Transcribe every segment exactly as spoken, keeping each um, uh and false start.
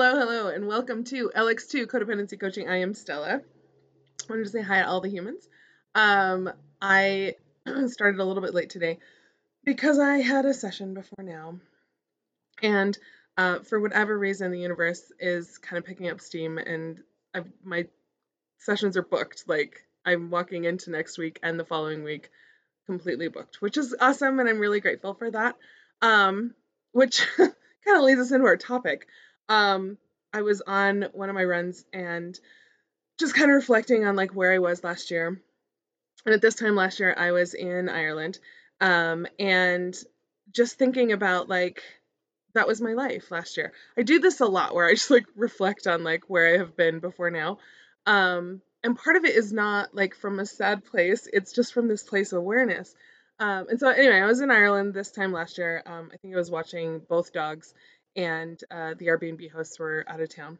Hello, hello, and welcome to L X two Codependency Coaching. I am Stella. I wanted to say hi to all the humans. Um, I started a little bit late today because I had a session before now. And uh, for whatever reason, the universe is kind of picking up steam, and I've, my sessions are booked. Like, I'm walking into next week and the following week completely booked, which is awesome, and I'm really grateful for that, um, which kind of leads us into our topic. Um, I was on one of my runs and just kind of reflecting on like where I was last year. And at this time last year, I was in Ireland. Um, and just thinking about like, that was my life last year. I do this a lot where I just like reflect on like where I have been before now. Um, and part of it is not like from a sad place. It's just from this place of awareness. Um, and so anyway, I was in Ireland this time last year. Um, I think I was watching both dogs. And uh, the Airbnb hosts were out of town.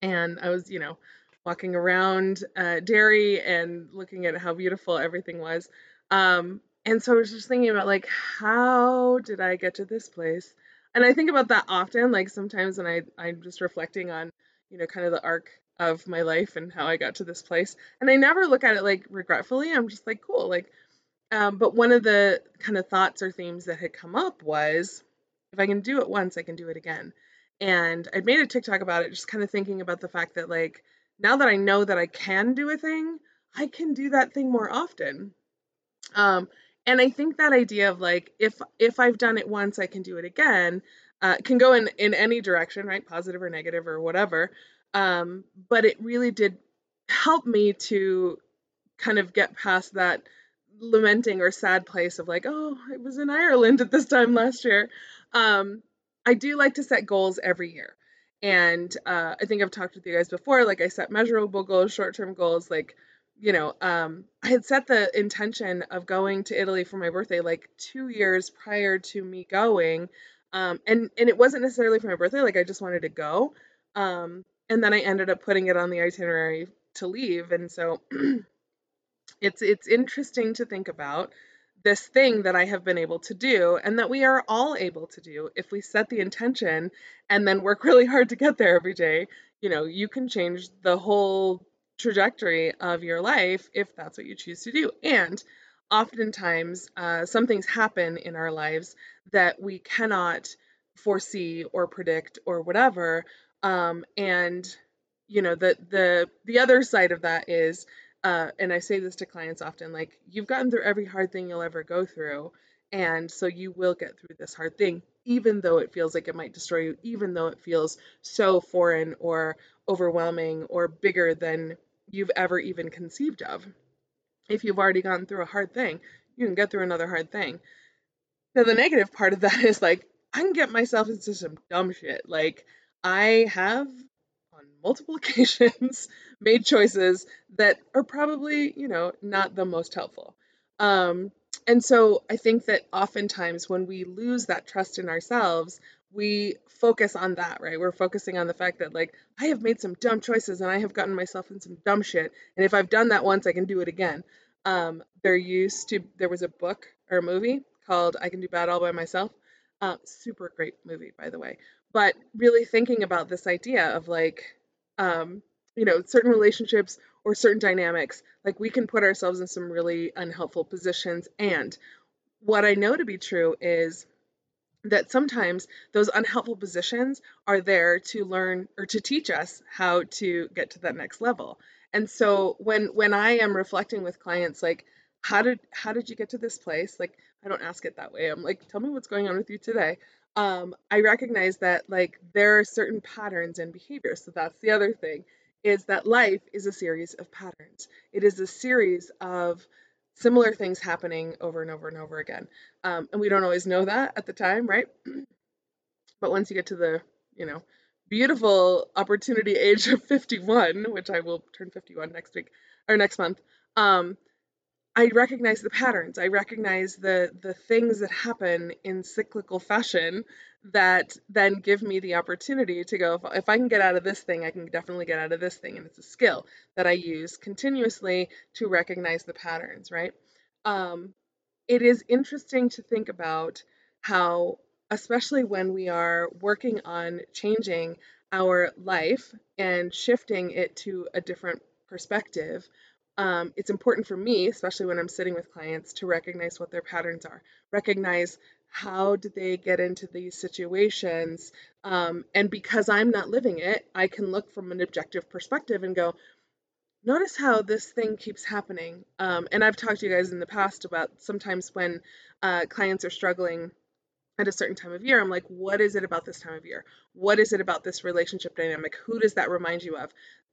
And I was, you know, walking around uh, Derry and looking at how beautiful everything was. Um, and so I was just thinking about, like, how did I get to this place? And I think about that often, like sometimes when I, I'm just reflecting on, you know, kind of the arc of my life and how I got to this place. And I never look at it, like, regretfully. I'm just like, cool. Like, um, but one of the kind of thoughts or themes that had come up was, if I can do it once, I can do it again. And I'd made a TikTok about it, just kind of thinking about the fact that, like, now that I know that I can do a thing, I can do that thing more often. Um, and I think that idea of, like, if if I've done it once, I can do it again, uh, can go in, in any direction, right? Positive or negative or whatever. Um, but it really did help me to kind of get past that lamenting or sad place of, like, oh, I was in Ireland at this time last year. Um, I do like to set goals every year. And, uh, I think I've talked with you guys before, like I set measurable goals, short-term goals, like, you know, um, I had set the intention of going to Italy for my birthday, like two years prior to me going. Um, and, and it wasn't necessarily for my birthday. Like, I just wanted to go. Um, and then I ended up putting it on the itinerary to leave. And so it's, it's interesting to think about this thing that I have been able to do and that we are all able to do if we set the intention and then work really hard to get there every day. You know, you can change the whole trajectory of your life if that's what you choose to do. And oftentimes uh, some things happen in our lives that we cannot foresee or predict or whatever. Um, and, you know, the, the, the other side of that is, Uh, and I say this to clients often, like, you've gotten through every hard thing you'll ever go through. And so you will get through this hard thing, even though it feels like it might destroy you, even though it feels so foreign or overwhelming or bigger than you've ever even conceived of. If you've already gone through a hard thing, you can get through another hard thing. Now, the negative part of that is, like, I can get myself into some dumb shit. Like, I have on multiple occasions made choices that are probably, you know, not the most helpful. Um, and so I think that oftentimes when we lose that trust in ourselves, we focus on that, right? We're focusing on the fact that, like, I have made some dumb choices and I have gotten myself in some dumb shit. And if I've done that once, I can do it again. Um, there used to, there was a book or a movie called I Can Do Bad All By Myself. Uh, super great movie, by the way. But really thinking about this idea of, like, um, you know, certain relationships or certain dynamics, like, we can put ourselves in some really unhelpful positions. And what I know to be true is that sometimes those unhelpful positions are there to learn or to teach us how to get to that next level. And so when, when I am reflecting with clients, like, how did, how did you get to this place? Like, I don't ask it that way. I'm like, tell me what's going on with you today. Um, I recognize that, like, there are certain patterns in behavior. So that's the other thing, is that life is a series of patterns. It is a series of similar things happening over and over and over again. Um, and we don't always know that at the time, right? But once you get to the, you know, beautiful opportunity age of fifty-one, which I will turn fifty-one next week or next month, um, I recognize the patterns. I recognize the the things that happen in cyclical fashion that then give me the opportunity to go, if, if I can get out of this thing, I can definitely get out of this thing. And it's a skill that I use continuously to recognize the patterns, right? Um, it is interesting to think about how especially when we are working on changing our life and shifting it to a different perspective. Um, it's important for me, especially when I'm sitting with clients, to recognize what their patterns are, recognize how did they get into these situations. Um, and because I'm not living it, I can look from an objective perspective and go, notice how this thing keeps happening. Um, and I've talked to you guys in the past about sometimes when uh, clients are struggling at a certain time of year, I'm like, what is it about this time of year? What is it about this relationship dynamic? Who does that remind you of?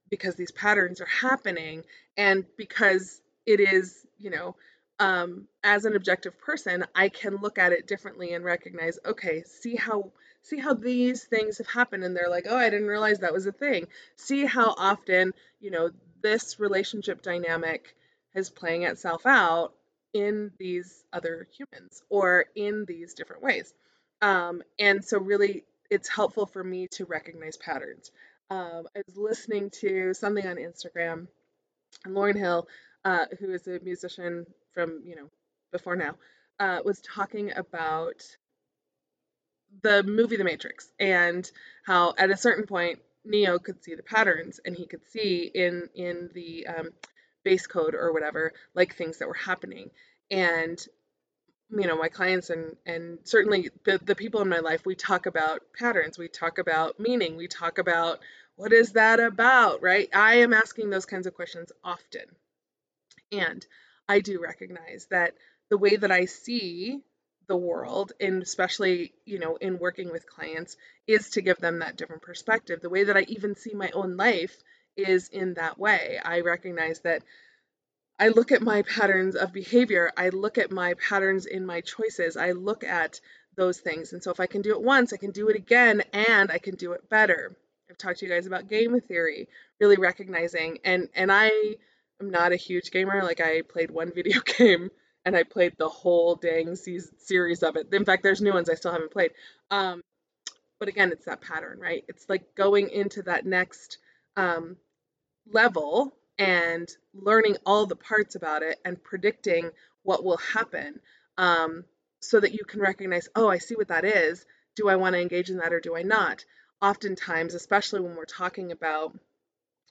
Because these patterns are happening, and because it is, you know, um, as an objective person, I can look at it differently and recognize, okay, see how see how these things have happened, and they're like, oh, I didn't realize that was a thing. See how often, you know, this relationship dynamic is playing itself out in these other humans or in these different ways. Um, and so really it's helpful for me to recognize patterns. Um, I was listening to something on Instagram, and Lauryn Hill, uh, who is a musician from, you know, before now, uh, was talking about the movie The Matrix and how at a certain point Neo could see the patterns, and he could see in, in the um, base code or whatever, like things that were happening. And, you know, my clients and, and certainly the, the people in my life, we talk about patterns, we talk about meaning, we talk about what is that about, right? I am asking those kinds of questions often. And I do recognize that the way that I see the world, and especially, you know, in working with clients, is to give them that different perspective. The way that I even see my own life is in that way. I recognize that I look at my patterns of behavior. I look at my patterns in my choices. I look at those things. And so if I can do it once, I can do it again, and I can do it better. I've talked to you guys about game theory, really recognizing, and, and I am not a huge gamer. Like, I played one video game, and I played the whole dang season, series of it. In fact, there's new ones I still haven't played. Um, but again, it's that pattern, right? It's like going into that next um, level and learning all the parts about it and predicting what will happen, um, so that you can recognize, oh, I see what that is. Do I want to engage in that, or do I not? Oftentimes, especially when we're talking about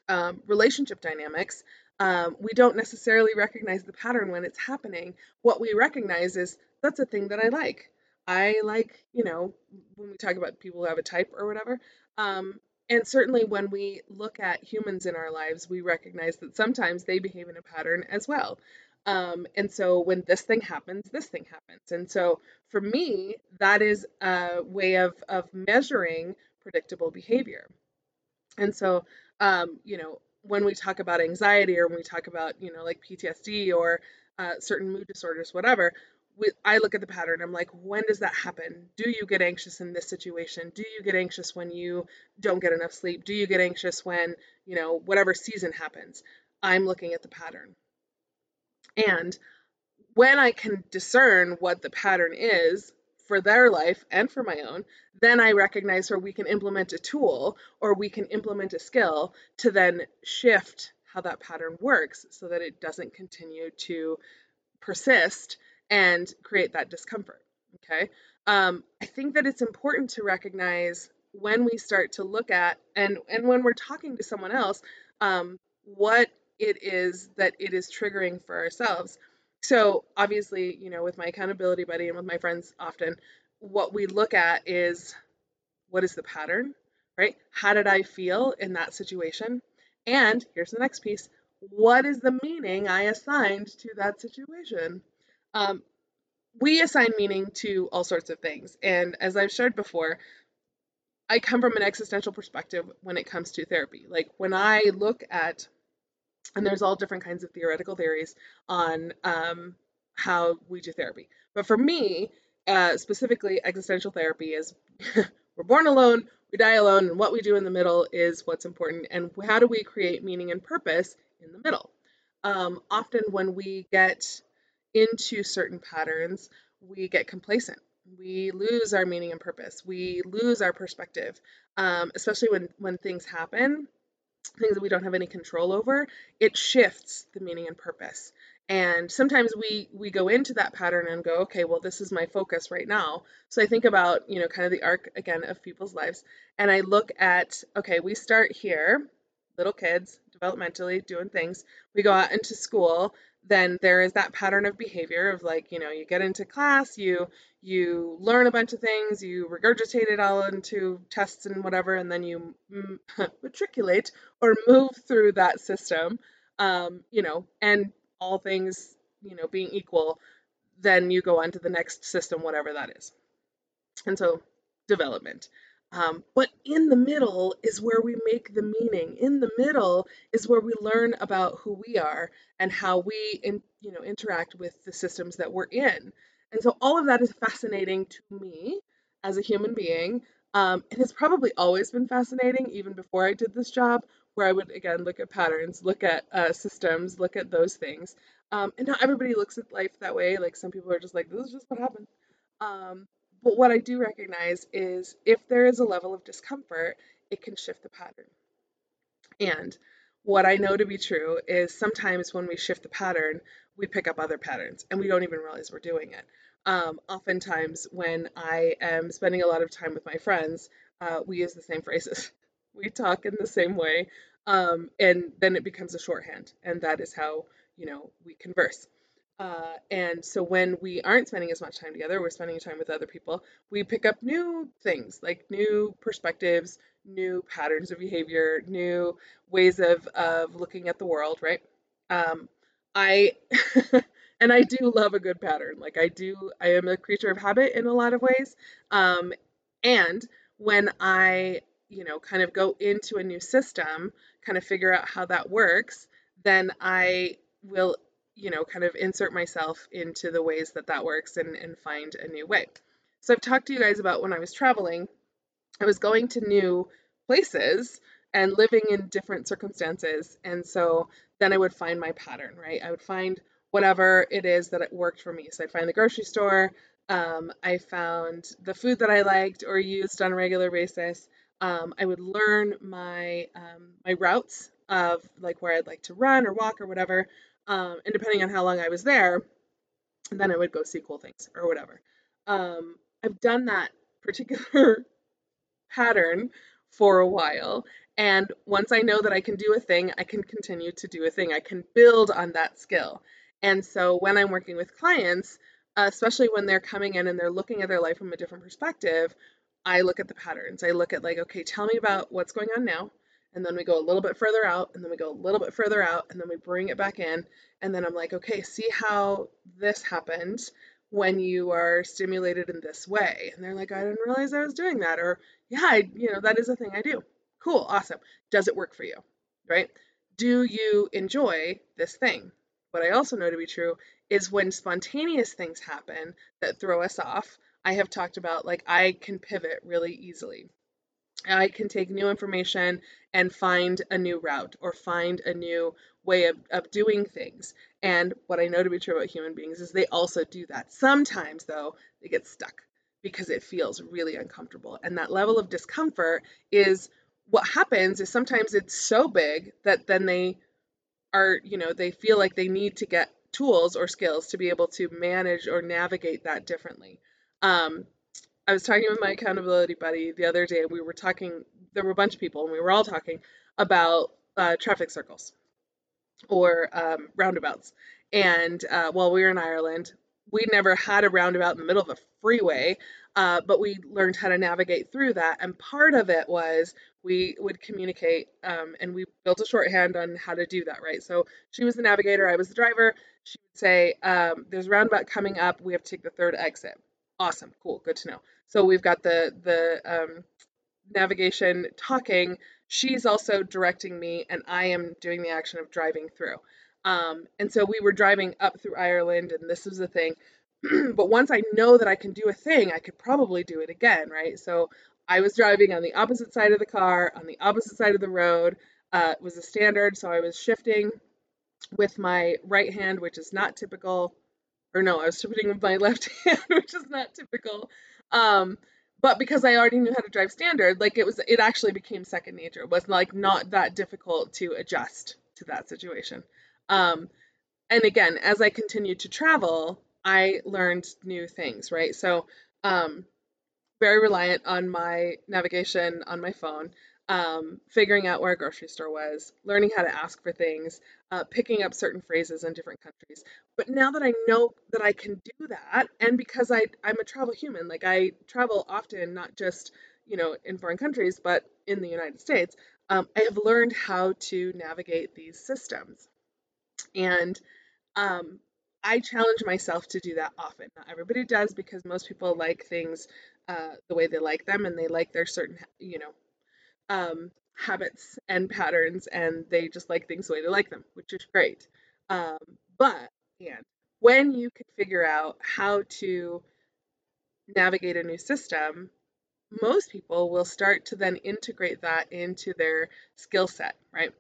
um, relationship dynamics, Um, we don't necessarily recognize the pattern when it's happening. What we recognize is that's a thing that I like. I like, you know, when we talk about people who have a type or whatever. Um, and certainly when we look at humans in our lives, we recognize that sometimes they behave in a pattern as well. Um, and so when this thing happens, this thing happens. And so for me, that is a way of, of measuring predictable behavior. And so, um, you know, when we talk about anxiety, or when we talk about, you know, like P T S D or uh, certain mood disorders, whatever, we, I look at the pattern. I'm like, when does that happen? Do you get anxious in this situation? Do you get anxious when you don't get enough sleep? Do you get anxious when, you know, whatever season happens? I'm looking at the pattern. And when I can discern what the pattern is for their life and for my own, then I recognize where we can implement a tool, or we can implement a skill to then shift how that pattern works so that it doesn't continue to persist and create that discomfort. Okay. Um, I think that it's important to recognize when we start to look at, and, and when we're talking to someone else, um, what it is that it is triggering for ourselves. So obviously, you know, with my accountability buddy and with my friends often, what we look at is, what is the pattern, right? How did I feel in that situation? And here's the next piece. What is the meaning I assigned to that situation? Um, we assign meaning to all sorts of things. And as I've shared before, I come from an existential perspective when it comes to therapy. Like, when I look at, and there's all different kinds of theoretical theories on um, how we do therapy. But for me, uh, specifically, existential therapy is we're born alone, we die alone, and what we do in the middle is what's important. And how do we create meaning and purpose in the middle? Um, often when we get into certain patterns, we get complacent. We lose our meaning and purpose. We lose our perspective, um, especially when, when things happen, things that we don't have any control over, it shifts the meaning and purpose. And sometimes we, we go into that pattern and go, okay, well, this is my focus right now. So I think about, you know, kind of the arc again of people's lives. And I look at, okay, we start here, little kids, developmentally doing things. We go out into school. Then there is that pattern of behavior of like, you know, you get into class, you, you learn a bunch of things, you regurgitate it all into tests and whatever, and then you matriculate or move through that system, um, you know, and all things, you know, being equal, then you go on to the next system, whatever that is. And so development. Um, but in the middle is where we make the meaning. In the middle is where we learn about who we are and how we, in, you know, interact with the systems that we're in. And so all of that is fascinating to me as a human being. Um, and it's probably always been fascinating, even before I did this job, where I would, again, look at patterns, look at uh, systems, look at those things. Um, and not everybody looks at life that way. Like, some people are just like, this is just what happened. Um, But what I do recognize is if there is a level of discomfort, it can shift the pattern. And what I know to be true is sometimes when we shift the pattern, we pick up other patterns and we don't even realize we're doing it. Um, oftentimes when I am spending a lot of time with my friends, uh, we use the same phrases. We talk in the same way, um, and then it becomes a shorthand. And that is how, you know, we converse. Uh, and so when we aren't spending as much time together, we're spending time with other people, we pick up new things, like new perspectives, new patterns of behavior, new ways of, of looking at the world, right? Um, I, and I do love a good pattern. Like I do, I am a creature of habit in a lot of ways. Um, and when I, you know, kind of go into a new system, kind of figure out how that works, then I will, you know, kind of insert myself into the ways that that works and, and find a new way. So I've talked to you guys about when I was traveling, I was going to new places and living in different circumstances. And so then I would find my pattern, right? I would find whatever it is that it worked for me. So I'd find the grocery store. Um, I found the food that I liked or used on a regular basis. Um, I would learn my, um, my routes of like where I'd like to run or walk or whatever. Um, and depending on how long I was there, then I would go see cool things or whatever. Um, I've done that particular pattern for a while. And once I know that I can do a thing, I can continue to do a thing. I can build on that skill. And so when I'm working with clients, uh, especially when they're coming in and they're looking at their life from a different perspective, I look at the patterns. I look at like, okay, tell me about what's going on now. And then we go a little bit further out, and then we go a little bit further out, and then we bring it back in. And then I'm like, okay, see how this happened when you are stimulated in this way. And they're like, I didn't realize I was doing that. Or yeah, I, you know, that is a thing I do. Cool. Awesome. Does it work for you? Right? Do you enjoy this thing? What I also know to be true is when spontaneous things happen that throw us off, I have talked about like, I can pivot really easily. I can take new information and find a new route or find a new way of, of doing things. And what I know to be true about human beings is they also do that. Sometimes, though, they get stuck because it feels really uncomfortable. And that level of discomfort is what happens is sometimes it's so big that then they are, you know, they feel like they need to get tools or skills to be able to manage or navigate that differently. Um, I was talking with my accountability buddy the other day. We were talking, there were a bunch of people, and we were all talking about uh, traffic circles or um, roundabouts. And uh, while we were in Ireland, we never had a roundabout in the middle of a freeway, uh, but we learned how to navigate through that. And part of it was we would communicate, um, and we built a shorthand on how to do that, right? So she was the navigator, I was the driver. She would say, um, there's a roundabout coming up, we have to take the third exit. Awesome. Cool. Good to know. So we've got the, the, um, navigation talking. She's also directing me and I am doing the action of driving through. Um, and so we were driving up through Ireland and this was the thing, but once I know that I can do a thing, I could probably do it again. Right? So I was driving on the opposite side of the car, on the opposite side of the road, uh, it was a standard. So I was shifting with my right hand, which is not typical. Or no, I was shifting with my left hand, which is not typical. Um, but because I already knew how to drive standard, like it was, it actually became second nature. It was like not that difficult to adjust to that situation. Um, And again, as I continued to travel, I learned new things, right? So um, very reliant on my navigation on my phone, um, figuring out where a grocery store was, learning how to ask for things, uh, picking up certain phrases in different countries. But now that I know that I can do that, and because I, I'm a travel human, like I travel often, not just, you know, in foreign countries, but in the United States, um, I have learned how to navigate these systems. And um, I challenge myself to do that often. Not everybody does, because most people like things uh, the way they like them, and they like their certain, you know, um, habits and patterns, and they just like things the way they like them, which is great. Um, but and when you can figure out how to navigate a new system, most people will start to then integrate that into their skill set, right?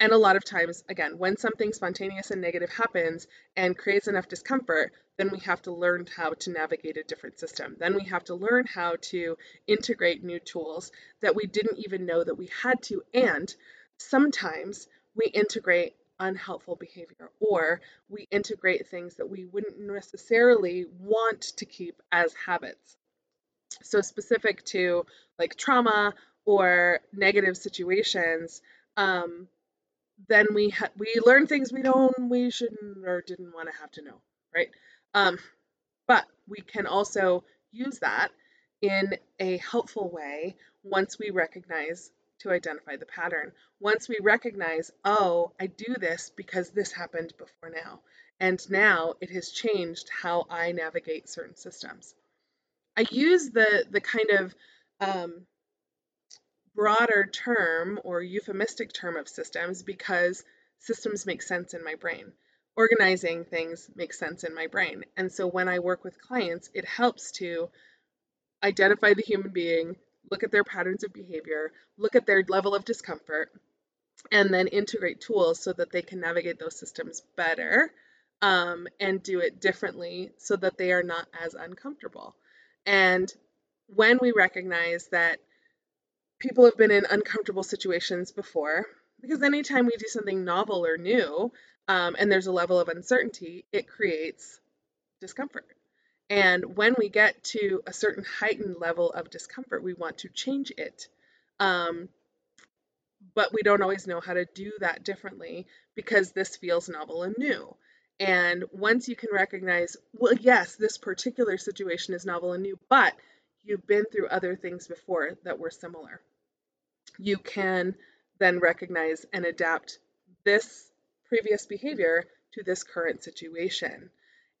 And a lot of times, again, when something spontaneous and negative happens and creates enough discomfort, then we have to learn how to navigate a different system. Then we have to learn how to integrate new tools that we didn't even know that we had to. And sometimes we integrate unhelpful behavior, or we integrate things that we wouldn't necessarily want to keep as habits. So specific to like trauma or negative situations, um, then we ha we learn things we don't, we shouldn't or didn't want to have to know, right? Um, but we can also use that in a helpful way once we recognize to identify the pattern. Once we recognize, oh, I do this because this happened before now, and now it has changed how I navigate certain systems. I use the the kind of um, broader term or euphemistic term of systems because systems make sense in my brain. Organizing things makes sense in my brain. And so when I work with clients, it helps to identify the human being, look at their patterns of behavior, look at their level of discomfort, and then integrate tools so that they can navigate those systems better um, and do it differently so that they are not as uncomfortable. And when we recognize that people have been in uncomfortable situations before, because anytime we do something novel or new, um, and there's a level of uncertainty, it creates discomfort. And when we get to a certain heightened level of discomfort, we want to change it. Um, but we don't always know how to do that differently because this feels novel and new. And once you can recognize, well, yes, this particular situation is novel and new, but you've been through other things before that were similar, you can then recognize and adapt this previous behavior to this current situation.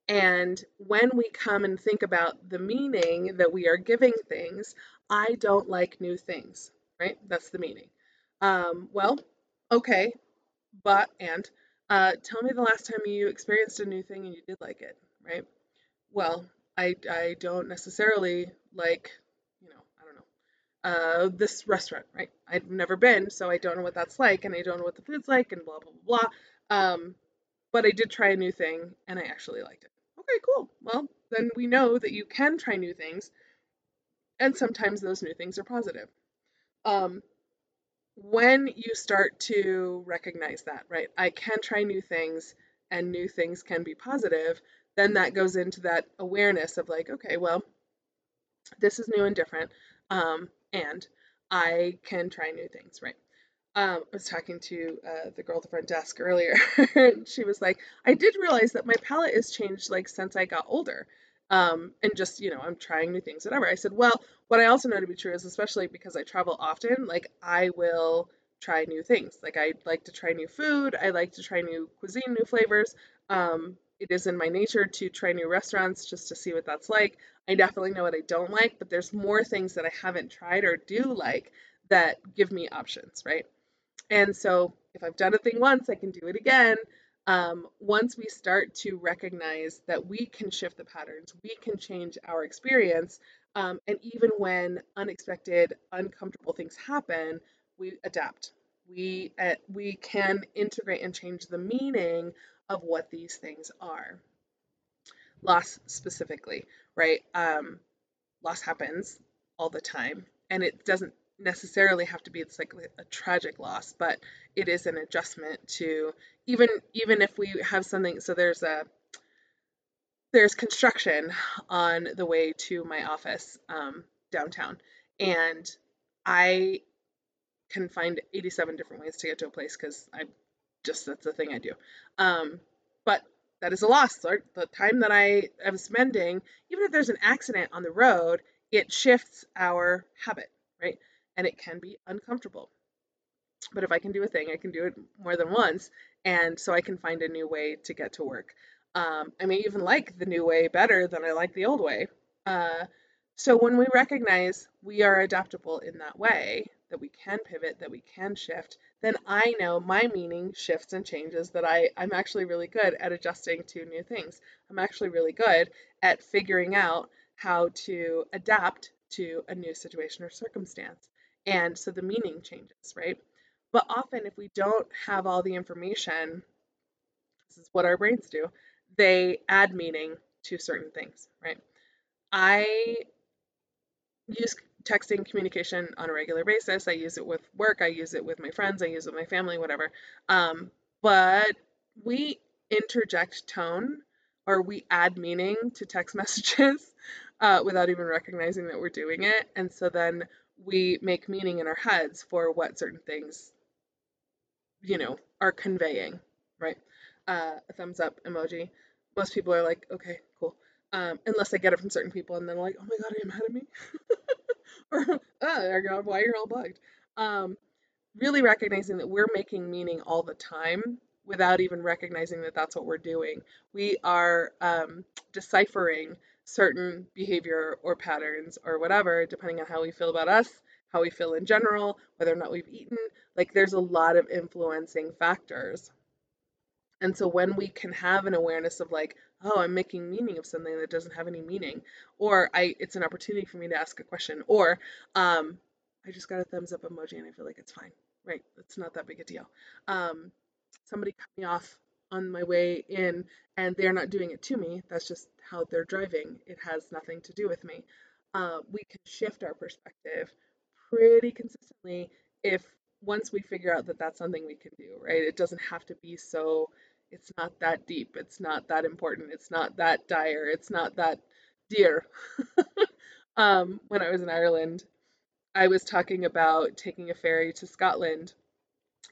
And when we come and think about the meaning that we are giving things, I don't like new things, right? That's the meaning. Um, well, okay, but, and, uh, tell me the last time you experienced a new thing and you did like it, right? Well, I, I don't necessarily like, you know, I don't know, uh, this restaurant, right? I've never been, so I don't know what that's like, and I don't know what the food's like, and blah, blah, blah, blah. Um, but I did try a new thing, and I actually liked it. Okay, cool. Well, then we know that you can try new things, and sometimes those new things are positive. Um, when you start to recognize that, right, I can try new things, and new things can be positive, then that goes into that awareness of like, okay, well, this is new and different, um, and I can try new things, right? Um, I was talking to uh, the girl at the front desk earlier, and she was like, I did realize that my palette has changed, like, since I got older, um, and just, you know, I'm trying new things, whatever. I said, well, what I also know to be true is, especially because I travel often, like, I will try new things. Like, I like to try new food. I like to try new cuisine, new flavors. Um, It is in my nature to try new restaurants just to see what that's like. I definitely know what I don't like, but there's more things that I haven't tried or do like that give me options, right? And so if I've done a thing once, I can do it again. Um, once we start to recognize that we can shift the patterns, we can change our experience, um, and even when unexpected, uncomfortable things happen, we adapt. We, uh, we can integrate and change the meaning of what these things are. Loss specifically, right? Um, loss happens all the time, and it doesn't necessarily have to be it's like a tragic loss, but it is an adjustment to even even if we have something. So there's a there's construction on the way to my office um, downtown, and I can find eighty-seven different ways to get to a place because I just that's the thing I do. Um, but that is a loss. The time that I am spending, even if there's an accident on the road, it shifts our habit, right? And it can be uncomfortable. But if I can do a thing, I can do it more than once. And so I can find a new way to get to work. Um, I may even like the new way better than I like the old way. Uh, so when we recognize we are adaptable in that way, that we can pivot, that we can shift, then I know my meaning shifts and changes, that I, I'm actually really good at adjusting to new things. I'm actually really good at figuring out how to adapt to a new situation or circumstance. And so the meaning changes, right? But often if we don't have all the information, this is what our brains do, they add meaning to certain things, right? I use texting communication on a regular basis. I use it with work. I use it with my friends. I use it with my family, whatever. Um, but we interject tone, or we add meaning to text messages uh, without even recognizing that we're doing it. And so then we make meaning in our heads for what certain things, you know, are conveying, right? Uh, a thumbs up emoji. Most people are like, okay, cool. Um, unless I get it from certain people, and then like, oh my God, are you mad at me? Or, oh God, why you're all bugged. Um, really recognizing that we're making meaning all the time without even recognizing that that's what we're doing. We are um, deciphering certain behavior or patterns or whatever, depending on how we feel about us, how we feel in general, whether or not we've eaten. Like there's a lot of influencing factors. And so when we can have an awareness of like, oh, I'm making meaning of something that doesn't have any meaning, or I, it's an opportunity for me to ask a question, or um, I just got a thumbs up emoji and I feel like it's fine, right? It's not that big a deal. Um, somebody cut me off on my way in and they're not doing it to me. That's just how they're driving. It has nothing to do with me. Uh, we can shift our perspective pretty consistently if once we figure out that that's something we can do, right? It doesn't have to be so... It's not that deep. It's not that important. It's not that dire. It's not that dear. um, when I was in Ireland, I was talking about taking a ferry to Scotland,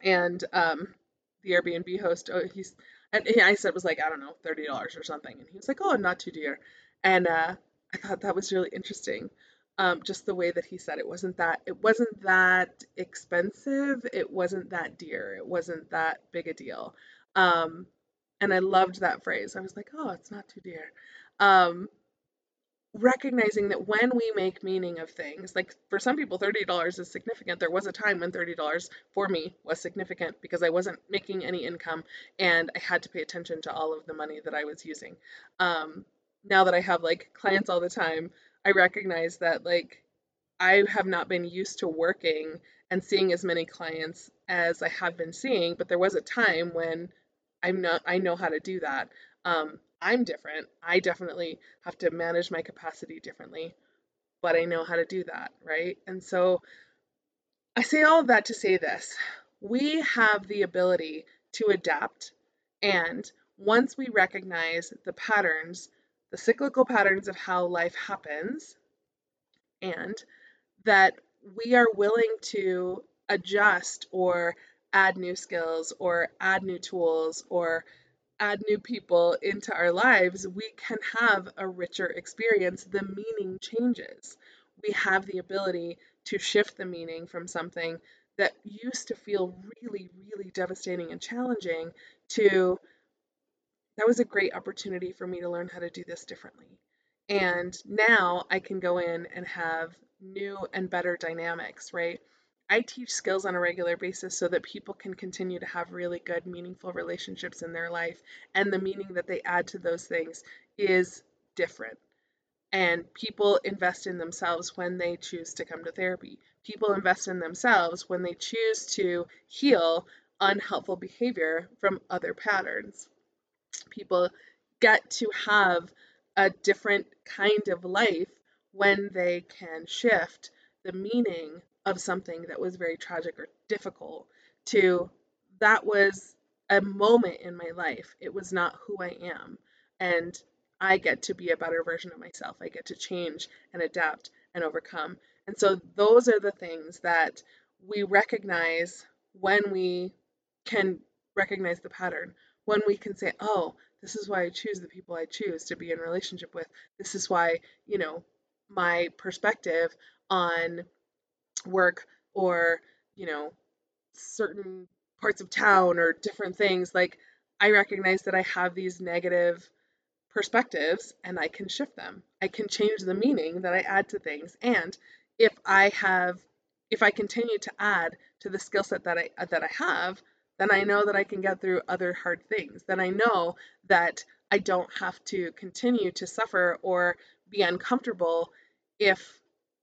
and um, the Airbnb host, oh, he's, and I said it was like, I don't know, thirty dollars or something. And he was like, oh, not too dear. And uh, I thought that was really interesting. Um, just the way that he said it wasn't that, it wasn't that expensive. It wasn't that dear. It wasn't that big a deal. Um, and I loved that phrase. I was like, oh, it's not too dear. Um, recognizing that when we make meaning of things, like for some people, thirty dollars is significant. There was a time when thirty dollars for me was significant because I wasn't making any income and I had to pay attention to all of the money that I was using. Um, now that I have like clients all the time, I recognize that like I have not been used to working and seeing as many clients as I have been seeing, but there was a time when I'm not, I know how to do that. Um, I'm different. I definitely have to manage my capacity differently, but I know how to do that, right? And so I say all of that to say this. We have the ability to adapt, and once we recognize the patterns, the cyclical patterns of how life happens, and that we are willing to adjust or add new skills or add new tools or add new people into our lives, we can have a richer experience. The meaning changes. We have the ability to shift the meaning from something that used to feel really, really devastating and challenging to, that was a great opportunity for me to learn how to do this differently. And now I can go in and have new and better dynamics, right? I teach skills on a regular basis so that people can continue to have really good, meaningful relationships in their life. And the meaning that they add to those things is different. And people invest in themselves when they choose to come to therapy. People invest in themselves when they choose to heal unhelpful behavior from other patterns. People get to have a different kind of life when they can shift the meaning of something that was very tragic or difficult to that was a moment in my life. It was not who I am. And I get to be a better version of myself. I get to change and adapt and overcome. And so those are the things that we recognize when we can recognize the pattern, when we can say, oh, this is why I choose the people I choose to be in relationship with. This is why, you know, my perspective on work or, you know, certain parts of town or different things, like I recognize that I have these negative perspectives and I can shift them. I can change the meaning that I add to things. And if I have, if I continue to add to the skill set that I, that I have, then I know that I can get through other hard things. Then I know that I don't have to continue to suffer or be uncomfortable if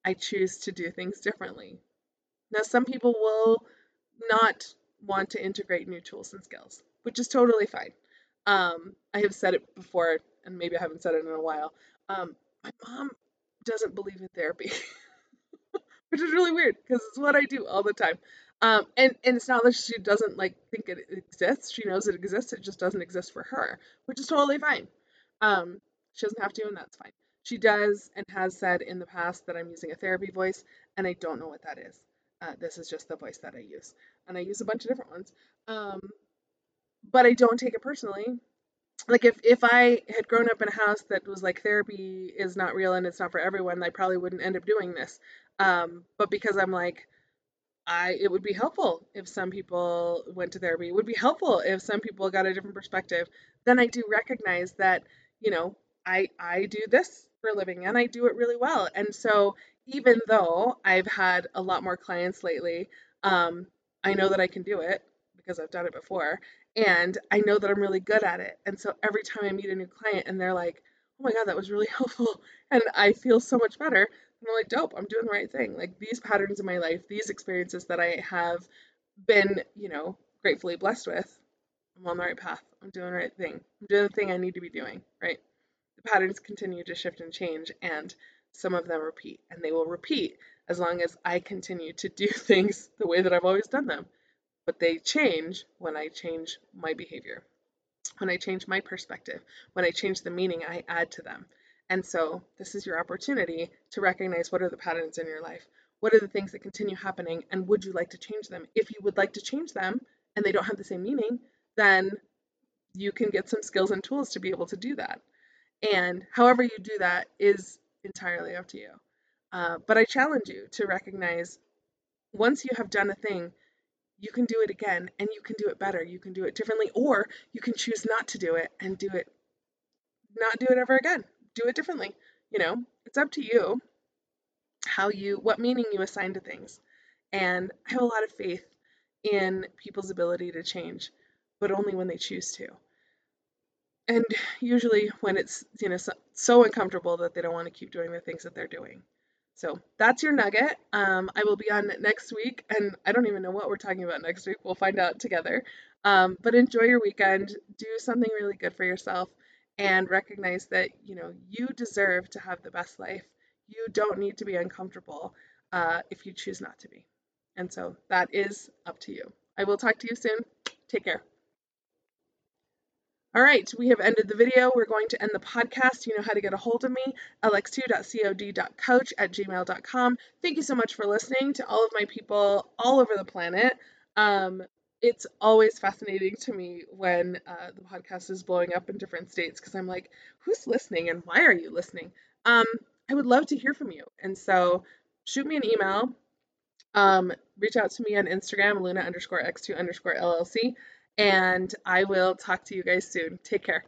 I choose to do things differently. Now, some people will not want to integrate new tools and skills, which is totally fine. Um, I have said it before, and maybe I haven't said it in a while. Um, my mom doesn't believe in therapy, which is really weird because it's what I do all the time. Um, and, and it's not that she doesn't like think it exists. She knows it exists. It just doesn't exist for her, which is totally fine. Um, she doesn't have to, and that's fine. She does and has said in the past that I'm using a therapy voice, and I don't know what that is. Uh, this is just the voice that I use, and I use a bunch of different ones. Um, but I don't take it personally. Like if, if I had grown up in a house that was like therapy is not real and it's not for everyone, I probably wouldn't end up doing this. Um, but because I'm like, I, it would be helpful if some people went to therapy. It would be helpful if some people got a different perspective. Then I do recognize that, you know, I, I do this for a living and I do it really well. And so even though I've had a lot more clients lately, um, I know that I can do it because I've done it before. And I know that I'm really good at it. And so every time I meet a new client and they're like, oh my God, that was really helpful. And I feel so much better. And I'm like, dope, I'm doing the right thing. Like these patterns in my life, these experiences that I have been, you know, gratefully blessed with, I'm on the right path. I'm doing the right thing. I'm doing the thing I need to be doing, right? The patterns continue to shift and change, and some of them repeat, and they will repeat as long as I continue to do things the way that I've always done them. But they change when I change my behavior, when I change my perspective, when I change the meaning I add to them. And so this is your opportunity to recognize what are the patterns in your life, what are the things that continue happening, and would you like to change them? If you would like to change them and they don't have the same meaning, then you can get some skills and tools to be able to do that. And however you do that is entirely up to you. Uh, but I challenge you to recognize once you have done a thing, you can do it again and you can do it better. You can do it differently, or you can choose not to do it and do it, not do it ever again. Do it differently. You know, it's up to you how you, what meaning you assign to things. And I have a lot of faith in people's ability to change, but only when they choose to. And usually when it's, you know, so, so uncomfortable that they don't want to keep doing the things that they're doing. So that's your nugget. Um, I will be on next week, and I don't even know what we're talking about next week. We'll find out together. Um, but enjoy your weekend. Do something really good for yourself. And recognize that, you know, you deserve to have the best life. You don't need to be uncomfortable uh, if you choose not to be. And so that is up to you. I will talk to you soon. Take care. All right, we have ended the video. We're going to end the podcast. You know how to get a hold of me, l x two code coach at gmail dot com. Thank you so much for listening to all of my people all over the planet. Um, It's always fascinating to me when uh, the podcast is blowing up in different states because I'm like, who's listening and why are you listening? Um, I would love to hear from you. And so shoot me an email, um, reach out to me on Instagram, Luna underscore X two underscore L L C, and I will talk to you guys soon. Take care.